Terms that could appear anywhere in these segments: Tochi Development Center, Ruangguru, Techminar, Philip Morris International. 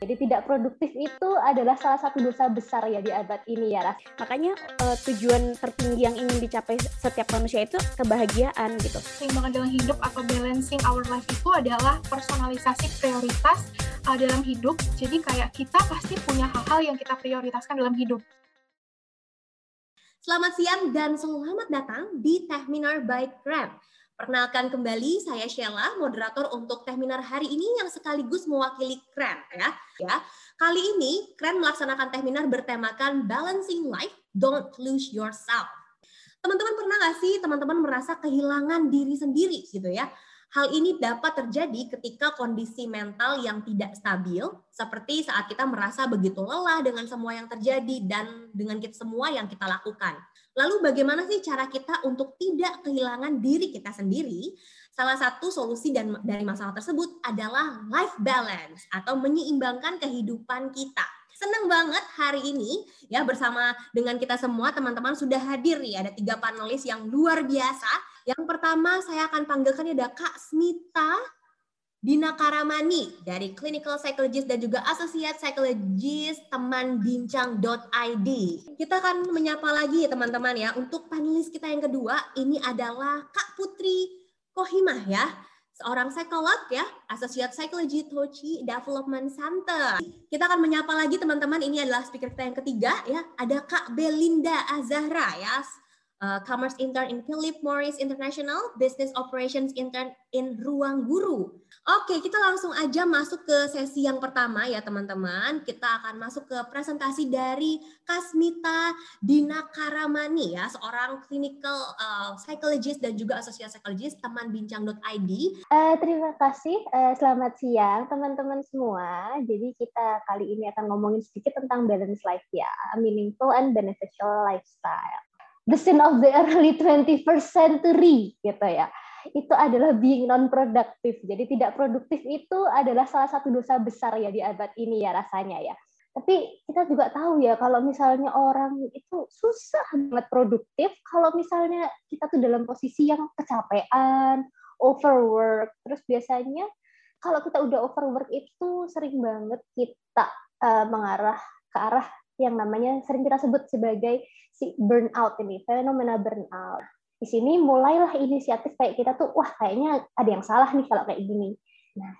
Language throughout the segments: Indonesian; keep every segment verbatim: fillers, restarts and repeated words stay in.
Jadi tidak produktif itu adalah salah satu dosa besar ya di abad ini ya, Ras. Makanya uh, tujuan tertinggi yang ingin dicapai setiap manusia itu kebahagiaan gitu. Keseimbangan dalam hidup atau balancing our life itu adalah personalisasi prioritas uh, dalam hidup. Jadi kayak kita pasti punya hal-hal yang kita prioritaskan dalam hidup. Selamat siang dan selamat datang di Techminar by Kreen. Perkenalkan kembali, saya Sheila, moderator untuk Techminar hari ini yang sekaligus mewakili Kreen. Ya. Ya. Kali ini, Kreen melaksanakan Techminar bertemakan Balancing Life, Don't Lose Yourself. Teman-teman pernah nggak sih teman-teman merasa kehilangan diri sendiri gitu ya? Hal ini dapat terjadi ketika kondisi mental yang tidak stabil, seperti saat kita merasa begitu lelah dengan semua yang terjadi dan dengan kita semua yang kita lakukan. Lalu bagaimana sih cara kita untuk tidak kehilangan diri kita sendiri? Salah satu solusi dan dari masalah tersebut adalah life balance atau menyeimbangkan kehidupan kita. Senang banget hari ini ya bersama dengan kita semua teman-teman sudah hadir nih, ada tiga panelis yang luar biasa. Yang pertama saya akan panggilkan ada Kak Smita Dina Karamani dari Clinical Psychologist dan juga Associate Psychologist teman bincang dot i d. Kita akan menyapa lagi teman-teman ya. Untuk panelis kita yang kedua ini adalah Kak Putri Kohimah ya, seorang psikolog ya, Associate Psychologist Tochi Development Center. Kita akan menyapa lagi teman-teman, ini adalah speaker kita yang ketiga ya, ada Kak Belinda Azahra ya, Uh, Commerce Intern in Philip Morris International, Business Operations Intern in Ruangguru. Oke, kita langsung aja masuk ke sesi yang pertama ya teman-teman. Kita akan masuk ke presentasi dari Kak Smita Dina Karamani ya, seorang clinical uh, psychologist dan juga associate psychologist teman bincang dot i d. Uh, terima kasih, uh, selamat siang teman-teman semua. Jadi kita kali ini akan ngomongin sedikit tentang balance life ya, meaningful and beneficial lifestyle. The sin of the early twenty-first century gitu ya. Itu adalah being non-productive. Jadi tidak produktif itu adalah salah satu dosa besar ya di abad ini ya rasanya ya. Tapi kita juga tahu ya kalau misalnya orang itu susah banget produktif kalau misalnya kita tuh dalam posisi yang kecapean, overwork. Terus biasanya kalau kita udah overwork itu sering banget kita uh, mengarah ke arah yang namanya sering kita sebut sebagai si burnout ini, fenomena burnout. Di sini mulailah inisiatif kayak kita tuh, wah kayaknya ada yang salah nih kalau kayak gini. Nah,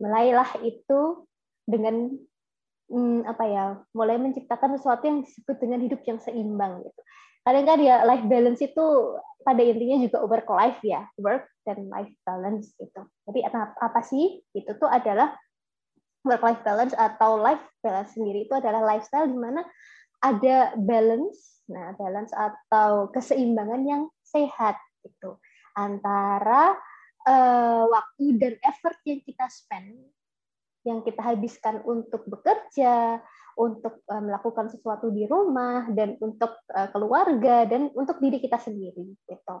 mulailah itu dengan hmm, apa ya, mulai menciptakan sesuatu yang disebut dengan hidup yang seimbang gitu. Kadang-kadang ya life balance itu pada intinya juga work life ya, work dan life balance gitu. Jadi apa sih? Itu tuh adalah work-life balance atau life balance sendiri itu adalah lifestyle di mana ada balance, nah balance atau keseimbangan yang sehat gitu antara uh, waktu dan effort yang kita spend, yang kita habiskan untuk bekerja, untuk uh, melakukan sesuatu di rumah dan untuk uh, keluarga dan untuk diri kita sendiri gitu.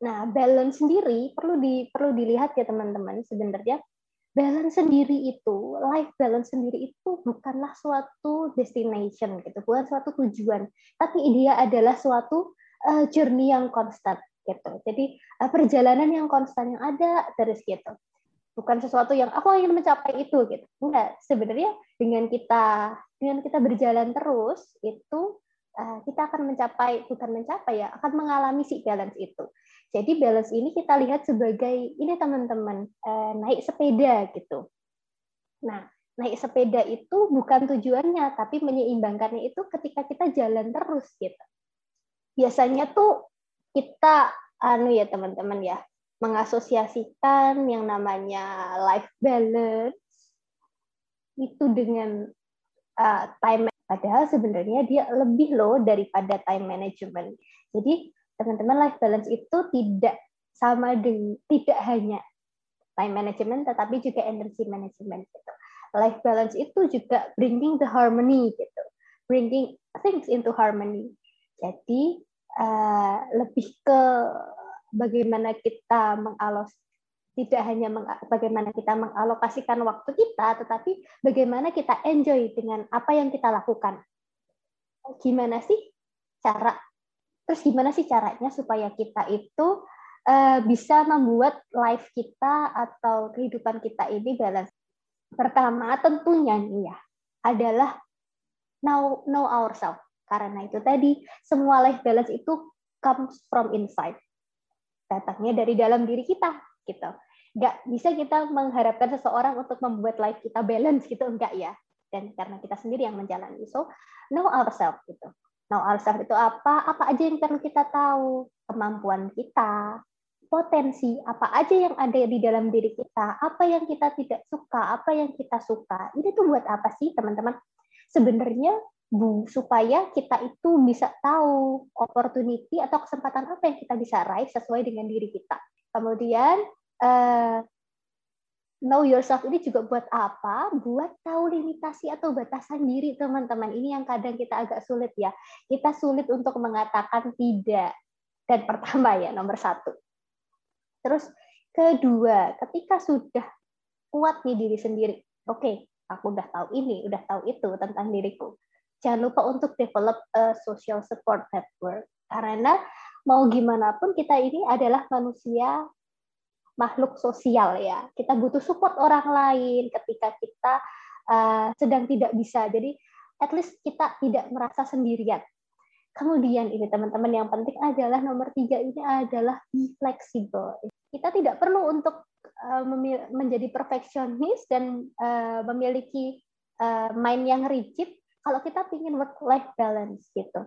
Nah balance sendiri perlu di perlu dilihat ya teman-teman sebenarnya. Balance sendiri itu, life balance sendiri itu bukanlah suatu destination gitu, bukan suatu tujuan, tapi dia adalah suatu uh, journey yang konstan gitu. Jadi uh, perjalanan yang konstan yang ada terus gitu. Bukan sesuatu yang aku ingin mencapai itu gitu. Enggak, sebenarnya dengan kita dengan kita berjalan terus itu uh, kita akan mencapai bukan mencapai ya, akan mengalami si balance itu. Jadi balance ini kita lihat sebagai ini teman-teman, naik sepeda gitu. Nah, naik sepeda itu bukan tujuannya, tapi menyeimbangkannya itu ketika kita jalan terus gitu. Biasanya tuh kita anu ya teman-teman ya, mengasosiasikan yang namanya life balance itu dengan uh, time, padahal sebenarnya dia lebih loh daripada time management. Jadi teman-teman, life balance itu tidak sama dengan tidak hanya time management tetapi juga energy management gitu. Life balance itu juga bringing the harmony gitu, bringing things into harmony. Jadi uh, lebih ke bagaimana kita mengalos tidak hanya meng, bagaimana kita mengalokasikan waktu kita, tetapi bagaimana kita enjoy dengan apa yang kita lakukan. Gimana sih cara Terus gimana sih caranya supaya kita itu uh, bisa membuat life kita atau kehidupan kita ini balance? Pertama tentunya nih ya, adalah know, know ourselves. Karena itu tadi, semua life balance itu comes from inside. Datangnya dari dalam diri kita, gitu. Nggak bisa kita mengharapkan seseorang untuk membuat life kita balance, gitu, enggak ya. Dan karena kita sendiri yang menjalani. So, know ourselves, gitu. Know ourselves itu apa? Apa aja yang perlu kita tahu? Kemampuan kita, potensi, apa aja yang ada di dalam diri kita, apa yang kita tidak suka, apa yang kita suka. Ini tuh buat apa sih, teman-teman? Sebenarnya, Bu, supaya kita itu bisa tahu opportunity atau kesempatan apa yang kita bisa raih sesuai dengan diri kita. Kemudian, uh, know yourself ini juga buat apa? Buat tahu limitasi atau batasan diri, teman-teman. Ini yang kadang kita agak sulit ya. Kita sulit untuk mengatakan tidak. Dan pertama ya, nomor satu. Terus kedua, ketika sudah kuat nih diri sendiri, oke, okay, aku udah tahu ini, udah tahu itu tentang diriku. Jangan lupa untuk develop a social support network. Karena mau gimana pun kita ini adalah manusia makhluk sosial ya. Kita butuh support orang lain ketika kita uh, sedang tidak bisa. Jadi at least kita tidak merasa sendirian. Kemudian ini teman-teman yang penting adalah nomor tiga ini adalah be flexible. Kita tidak perlu untuk uh, menjadi perfeksionis dan uh, memiliki uh, mind yang rigid kalau kita ingin work-life balance gitu.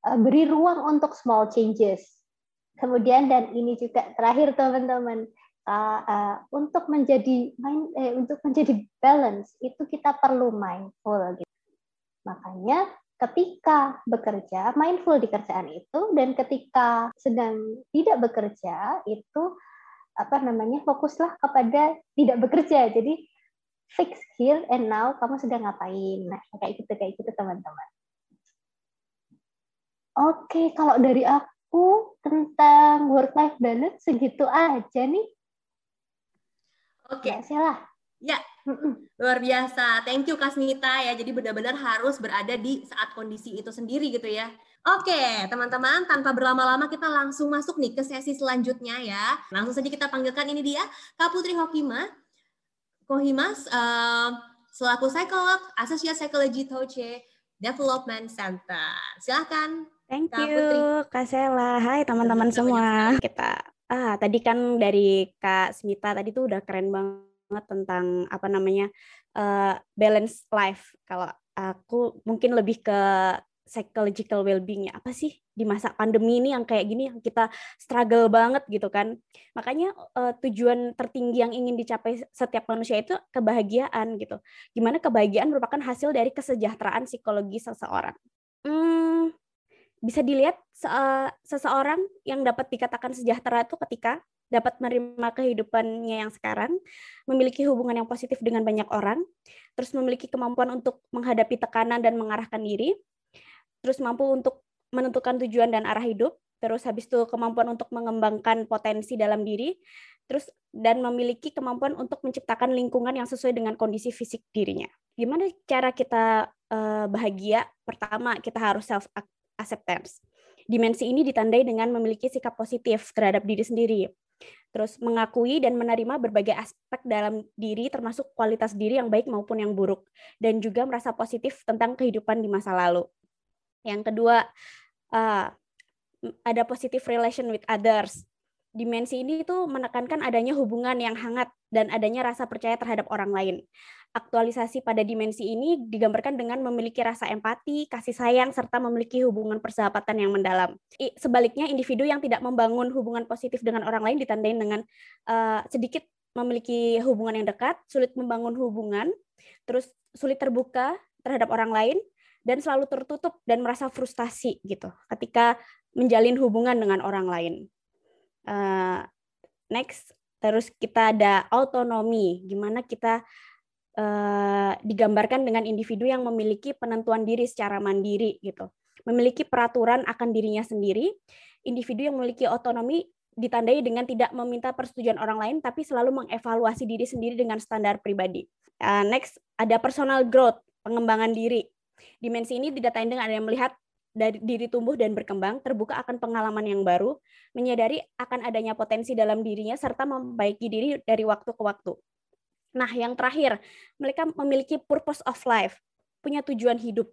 Uh, beri ruang untuk small changes. Kemudian dan ini juga terakhir teman-teman uh, uh, untuk menjadi mind, eh, untuk menjadi balance itu kita perlu mindful. Gitu. Makanya ketika bekerja, mindful di kerjaan itu, dan ketika sedang tidak bekerja, itu apa namanya fokuslah kepada tidak bekerja. Jadi fix here and now, kamu sedang ngapain. Nah, kayak gitu, kayak gitu teman-teman. Oke, kalau dari aku tentang work-life balance, segitu aja nih. Oke. Ya, silah. Ya. Luar biasa, thank you Kak Smita ya. Jadi benar-benar harus berada di saat kondisi itu sendiri gitu ya. Oke teman-teman, tanpa berlama-lama kita langsung masuk nih ke sesi selanjutnya ya. Langsung saja kita panggilkan ini dia Kak Putri Hochimah Kohimas uh, selaku psikolog Associate Psychology Tochi Development Center. Silahkan. Thank Kak you Putri. Kak Sela. Hai teman-teman semua. Kita ah tadi kan dari Kak Smita tadi tuh udah keren banget tentang apa namanya uh, balance life. Kalau aku mungkin lebih ke psychological well-being ya, apa sih di masa pandemi ini yang kayak gini yang kita struggle banget gitu kan. Makanya uh, tujuan tertinggi yang ingin dicapai setiap manusia itu kebahagiaan gitu. Gimana kebahagiaan merupakan hasil dari kesejahteraan psikologi seseorang. Hmm, bisa dilihat uh, seseorang yang dapat dikatakan sejahtera itu ketika dapat menerima kehidupannya yang sekarang, memiliki hubungan yang positif dengan banyak orang, terus memiliki kemampuan untuk menghadapi tekanan dan mengarahkan diri, terus mampu untuk menentukan tujuan dan arah hidup, terus habis itu kemampuan untuk mengembangkan potensi dalam diri, terus dan memiliki kemampuan untuk menciptakan lingkungan yang sesuai dengan kondisi fisik dirinya. Gimana cara kita uh, bahagia? Pertama, kita harus self-acceptance. Dimensi ini ditandai dengan memiliki sikap positif terhadap diri sendiri. Terus mengakui dan menerima berbagai aspek dalam diri termasuk kualitas diri yang baik maupun yang buruk. Dan juga merasa positif tentang kehidupan di masa lalu. Yang kedua, uh, ada positive relation with others. Dimensi ini itu menekankan adanya hubungan yang hangat dan adanya rasa percaya terhadap orang lain. Aktualisasi pada dimensi ini digambarkan dengan memiliki rasa empati, kasih sayang, serta memiliki hubungan persahabatan yang mendalam. Sebaliknya, individu yang tidak membangun hubungan positif dengan orang lain ditandai dengan uh, sedikit memiliki hubungan yang dekat, sulit membangun hubungan, terus sulit terbuka terhadap orang lain, dan selalu tertutup dan merasa frustasi gitu ketika menjalin hubungan dengan orang lain. Uh, next, terus kita ada autonomi, gimana kita uh, digambarkan dengan individu yang memiliki penentuan diri secara mandiri gitu, memiliki peraturan akan dirinya sendiri. Individu yang memiliki otonomi ditandai dengan tidak meminta persetujuan orang lain, tapi selalu mengevaluasi diri sendiri dengan standar pribadi. Uh, next, ada personal growth, pengembangan diri. Dimensi ini didatangi dengan adanya melihat dari diri tumbuh dan berkembang, terbuka akan pengalaman yang baru, menyadari akan adanya potensi dalam dirinya, serta memperbaiki diri dari waktu ke waktu. Nah, yang terakhir, mereka memiliki purpose of life, punya tujuan hidup,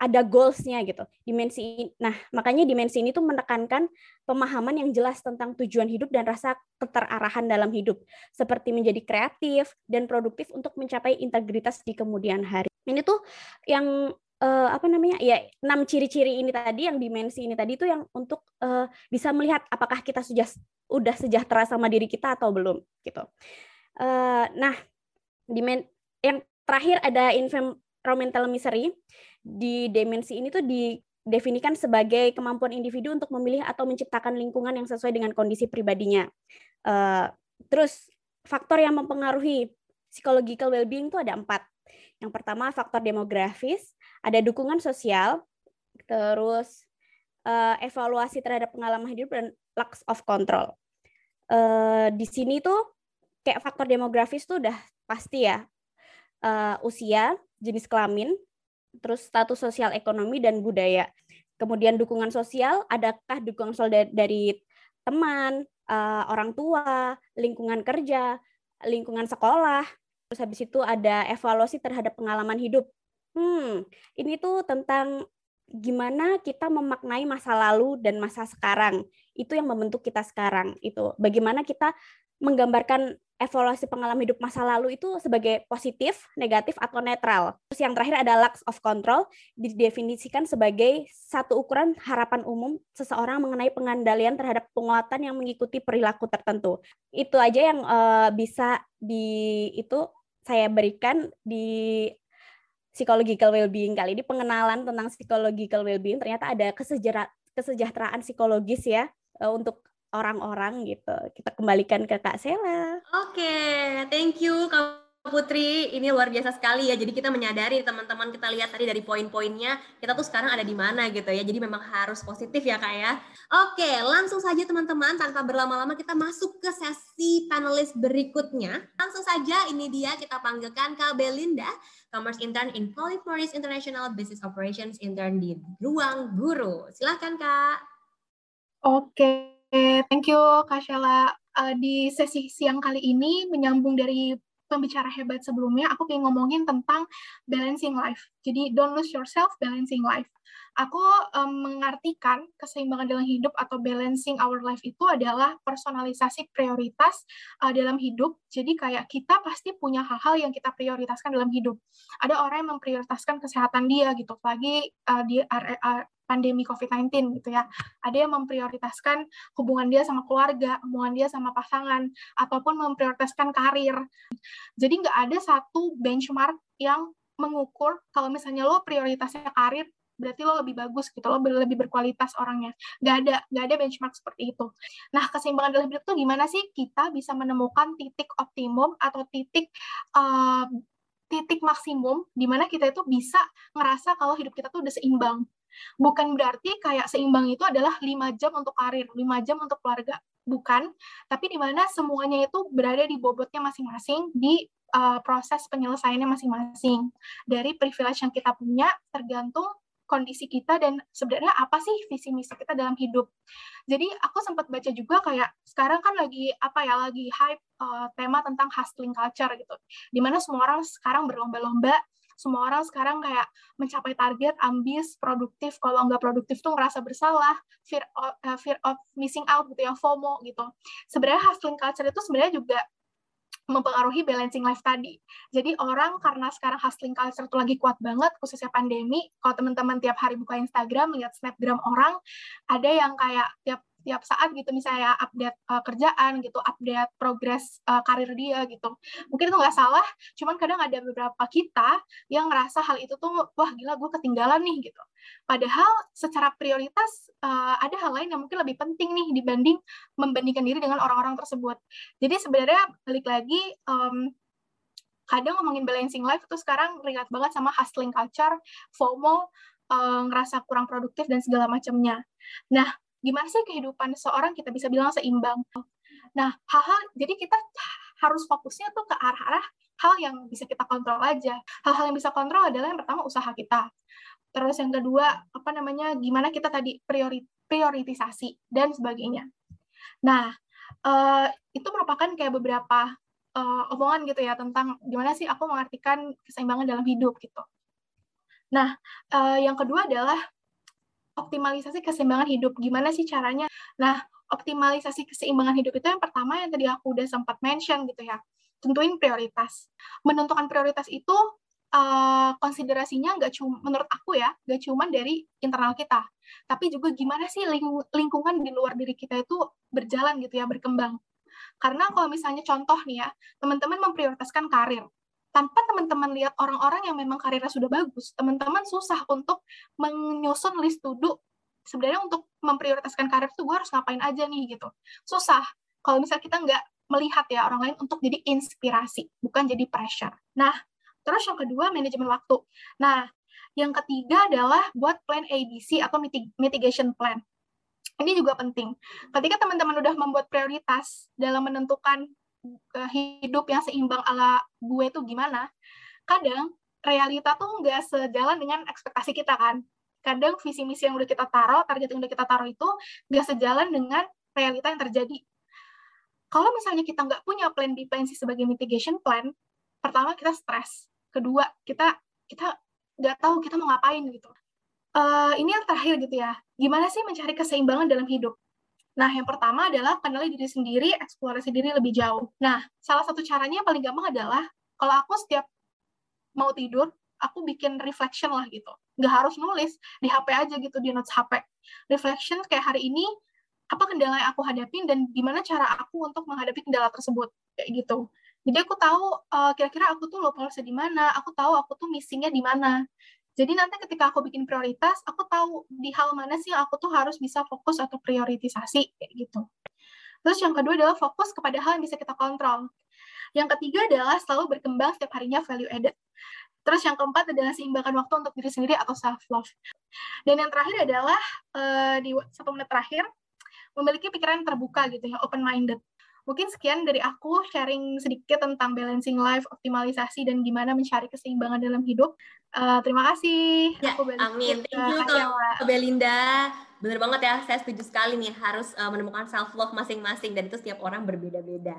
ada goals-nya gitu. Dimensi, nah, makanya dimensi ini tuh menekankan pemahaman yang jelas tentang tujuan hidup dan rasa keterarahan dalam hidup, seperti menjadi kreatif dan produktif untuk mencapai integritas di kemudian hari. Ini tuh yang eh, apa namanya? Ya, enam ciri-ciri ini tadi, yang dimensi ini tadi tuh yang untuk eh, bisa melihat apakah kita sudah udah sejahtera sama diri kita atau belum gitu. Eh, nah, Dimen- yang terakhir ada environmental misery. Di dimensi ini tuh didefinikan sebagai kemampuan individu untuk memilih atau menciptakan lingkungan yang sesuai dengan kondisi pribadinya. Uh, terus faktor yang mempengaruhi psychological well-being itu ada empat. Yang pertama faktor demografis, ada dukungan sosial, terus uh, evaluasi terhadap pengalaman hidup dan lack of control. Uh, di sini tuh kayak faktor demografis tuh udah pasti ya, uh, usia, jenis kelamin, terus status sosial ekonomi dan budaya. Kemudian dukungan sosial, adakah dukungan sosial dari teman, uh, orang tua, lingkungan kerja, lingkungan sekolah. Terus habis itu ada evaluasi terhadap pengalaman hidup. Hmm, ini tuh tentang gimana kita memaknai masa lalu dan masa sekarang. Itu yang membentuk kita sekarang. Itu bagaimana kita menggambarkan evaluasi pengalaman hidup masa lalu itu sebagai positif, negatif, atau netral. Terus yang terakhir ada lack of control, didefinisikan sebagai satu ukuran harapan umum seseorang mengenai pengendalian terhadap penguatan yang mengikuti perilaku tertentu. Itu aja yang uh, bisa di itu saya berikan di psychological well-being kali ini, pengenalan tentang psychological well-being. Ternyata ada kesejahteraan psikologis ya uh, untuk orang-orang gitu. Kita kembalikan ke Kak Sela. Oke, okay, thank you Kak Putri. Ini luar biasa sekali ya. Jadi kita menyadari teman-teman, kita lihat tadi dari poin-poinnya, kita tuh sekarang ada di mana gitu ya. Jadi memang harus positif ya Kak ya. Oke, okay, langsung saja teman-teman, tanpa berlama-lama kita masuk ke sesi panelis berikutnya. Langsung saja ini dia, kita panggilkan Kak Belinda, Commerce Intern in Philip Morris International Business Operations Intern di Ruangguru. Silahkan Kak. Oke. Okay. Thank you, Kak Sheila. Uh, di sesi siang kali ini, menyambung dari pembicara hebat sebelumnya, aku pengen ngomongin tentang balancing life. Jadi, don't lose yourself, balancing life. Aku um, mengartikan keseimbangan dalam hidup atau balancing our life itu adalah personalisasi prioritas uh, dalam hidup. Jadi, kayak kita pasti punya hal-hal yang kita prioritaskan dalam hidup. Ada orang yang memprioritaskan kesehatan dia, gitu. Apalagi uh, di R R A, pandemi covid sembilan belas gitu ya. Ada yang memprioritaskan hubungan dia sama keluarga, hubungan dia sama pasangan, ataupun memprioritaskan karir. Jadi nggak ada satu benchmark yang mengukur kalau misalnya lo prioritasnya karir, berarti lo lebih bagus gitu, lo lebih berkualitas orangnya. Nggak ada, nggak ada benchmark seperti itu. Nah, keseimbangan dalam hidup itu gimana sih kita bisa menemukan titik optimum atau titik uh, titik maksimum di mana kita itu bisa ngerasa kalau hidup kita tuh udah seimbang. Bukan berarti kayak seimbang itu adalah lima jam untuk karir, lima jam untuk keluarga. Bukan, tapi di mana semuanya itu berada di bobotnya masing-masing, di uh, proses penyelesaiannya masing-masing. Dari privilege yang kita punya, tergantung kondisi kita dan sebenarnya apa sih visi misi kita dalam hidup. Jadi aku sempat baca juga kayak sekarang kan lagi apa ya, lagi hype uh, tema tentang hustling culture gitu. Di mana semua orang sekarang berlomba-lomba. Semua orang sekarang kayak mencapai target, ambis, produktif. Kalau nggak produktif tuh ngerasa bersalah, fear of, uh, fear of missing out gitu ya, FOMO gitu. Sebenarnya hustling culture itu sebenarnya juga mempengaruhi balancing life tadi. Jadi orang karena sekarang hustling culture tuh lagi kuat banget, khususnya pandemi. Kalau teman-teman tiap hari buka Instagram, lihat snapgram orang, ada yang kayak tiap tiap saat gitu misalnya update uh, kerjaan gitu, update progres uh, karir dia gitu. Mungkin itu nggak salah, cuman kadang ada beberapa kita yang ngerasa hal itu tuh, wah gila gue ketinggalan nih gitu. Padahal secara prioritas uh, ada hal lain yang mungkin lebih penting nih dibanding membandingkan diri dengan orang-orang tersebut. Jadi sebenarnya balik lagi, um, kadang ngomongin balancing life itu sekarang relate banget sama hustling culture, FOMO, uh, ngerasa kurang produktif dan segala macamnya. Nah, gimana sih kehidupan seorang kita bisa bilang seimbang? Nah, hal-hal, jadi kita harus fokusnya tuh ke arah-arah hal yang bisa kita kontrol aja. Hal-hal yang bisa kontrol adalah yang pertama usaha kita. Terus yang kedua, apa namanya, gimana kita tadi priori, prioritisasi dan sebagainya. Nah, eh, itu merupakan kayak beberapa uh, omongan gitu ya tentang gimana sih aku mengartikan keseimbangan dalam hidup gitu. Nah, uh, yang kedua adalah optimalisasi keseimbangan hidup. Gimana sih caranya? Nah, optimalisasi keseimbangan hidup itu yang pertama yang tadi aku udah sempat mention gitu ya. Tentuin prioritas. Menentukan prioritas itu uh, konsiderasinya nggak cuma, menurut aku ya, nggak cuma dari internal kita. Tapi juga gimana sih ling lingkungan di luar diri kita itu berjalan gitu ya, berkembang. Karena kalau misalnya contoh nih ya, teman-teman memprioritaskan karir. Tanpa teman-teman lihat orang-orang yang memang karirnya sudah bagus, teman-teman susah untuk menyusun list to-do. Sebenarnya untuk memprioritaskan karir itu gue harus ngapain aja nih gitu. Susah kalau misalnya kita nggak melihat ya orang lain untuk jadi inspirasi, bukan jadi pressure. Nah, terus yang kedua manajemen waktu. Nah, yang ketiga adalah buat plan A B C atau mitig mitigation plan. Ini juga penting. Ketika teman-teman udah membuat prioritas dalam menentukan hidup yang seimbang ala gue tuh gimana, kadang realita tuh nggak sejalan dengan ekspektasi kita kan. Kadang visi misi yang udah kita taruh, target yang udah kita taruh itu nggak sejalan dengan realita yang terjadi. Kalau misalnya kita nggak punya plan B, plan C sebagai mitigation plan, pertama kita stres, kedua kita kita nggak tahu kita mau ngapain gitu. Uh, ini yang terakhir gitu ya, gimana sih mencari keseimbangan dalam hidup? Nah, yang pertama adalah kenali diri sendiri, eksplorasi diri lebih jauh. Nah, salah satu caranya yang paling gampang adalah, kalau aku setiap mau tidur, aku bikin reflection lah gitu. Nggak harus nulis, di H P aja gitu, di notes H P. Reflection kayak hari ini, apa kendala yang aku hadapin, dan gimana cara aku untuk menghadapi kendala tersebut, kayak gitu. Jadi aku tahu, kira-kira aku tuh lupanya di mana, aku tahu aku tuh missingnya di mana. Jadi nanti ketika aku bikin prioritas, aku tahu di hal mana sih yang aku tuh harus bisa fokus atau prioritisasi, kayak gitu. Terus yang kedua adalah fokus kepada hal yang bisa kita kontrol. Yang ketiga adalah selalu berkembang setiap harinya, value added. Terus yang keempat adalah seimbangkan waktu untuk diri sendiri atau self-love. Dan yang terakhir adalah, uh, di satu menit terakhir, memiliki pikiran terbuka gitu ya, open-minded. Mungkin sekian dari aku sharing sedikit tentang balancing life, optimalisasi, dan gimana mencari keseimbangan dalam hidup. Uh, terima kasih. Ya, aku amin. Thank you ke Belinda. Bener banget ya, saya setuju sekali nih. Harus uh, menemukan self-love masing-masing, dan itu setiap orang berbeda-beda.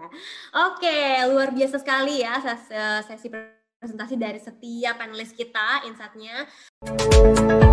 Oke, okay, luar biasa sekali ya ses sesi presentasi dari setiap panelis kita, insight-nya.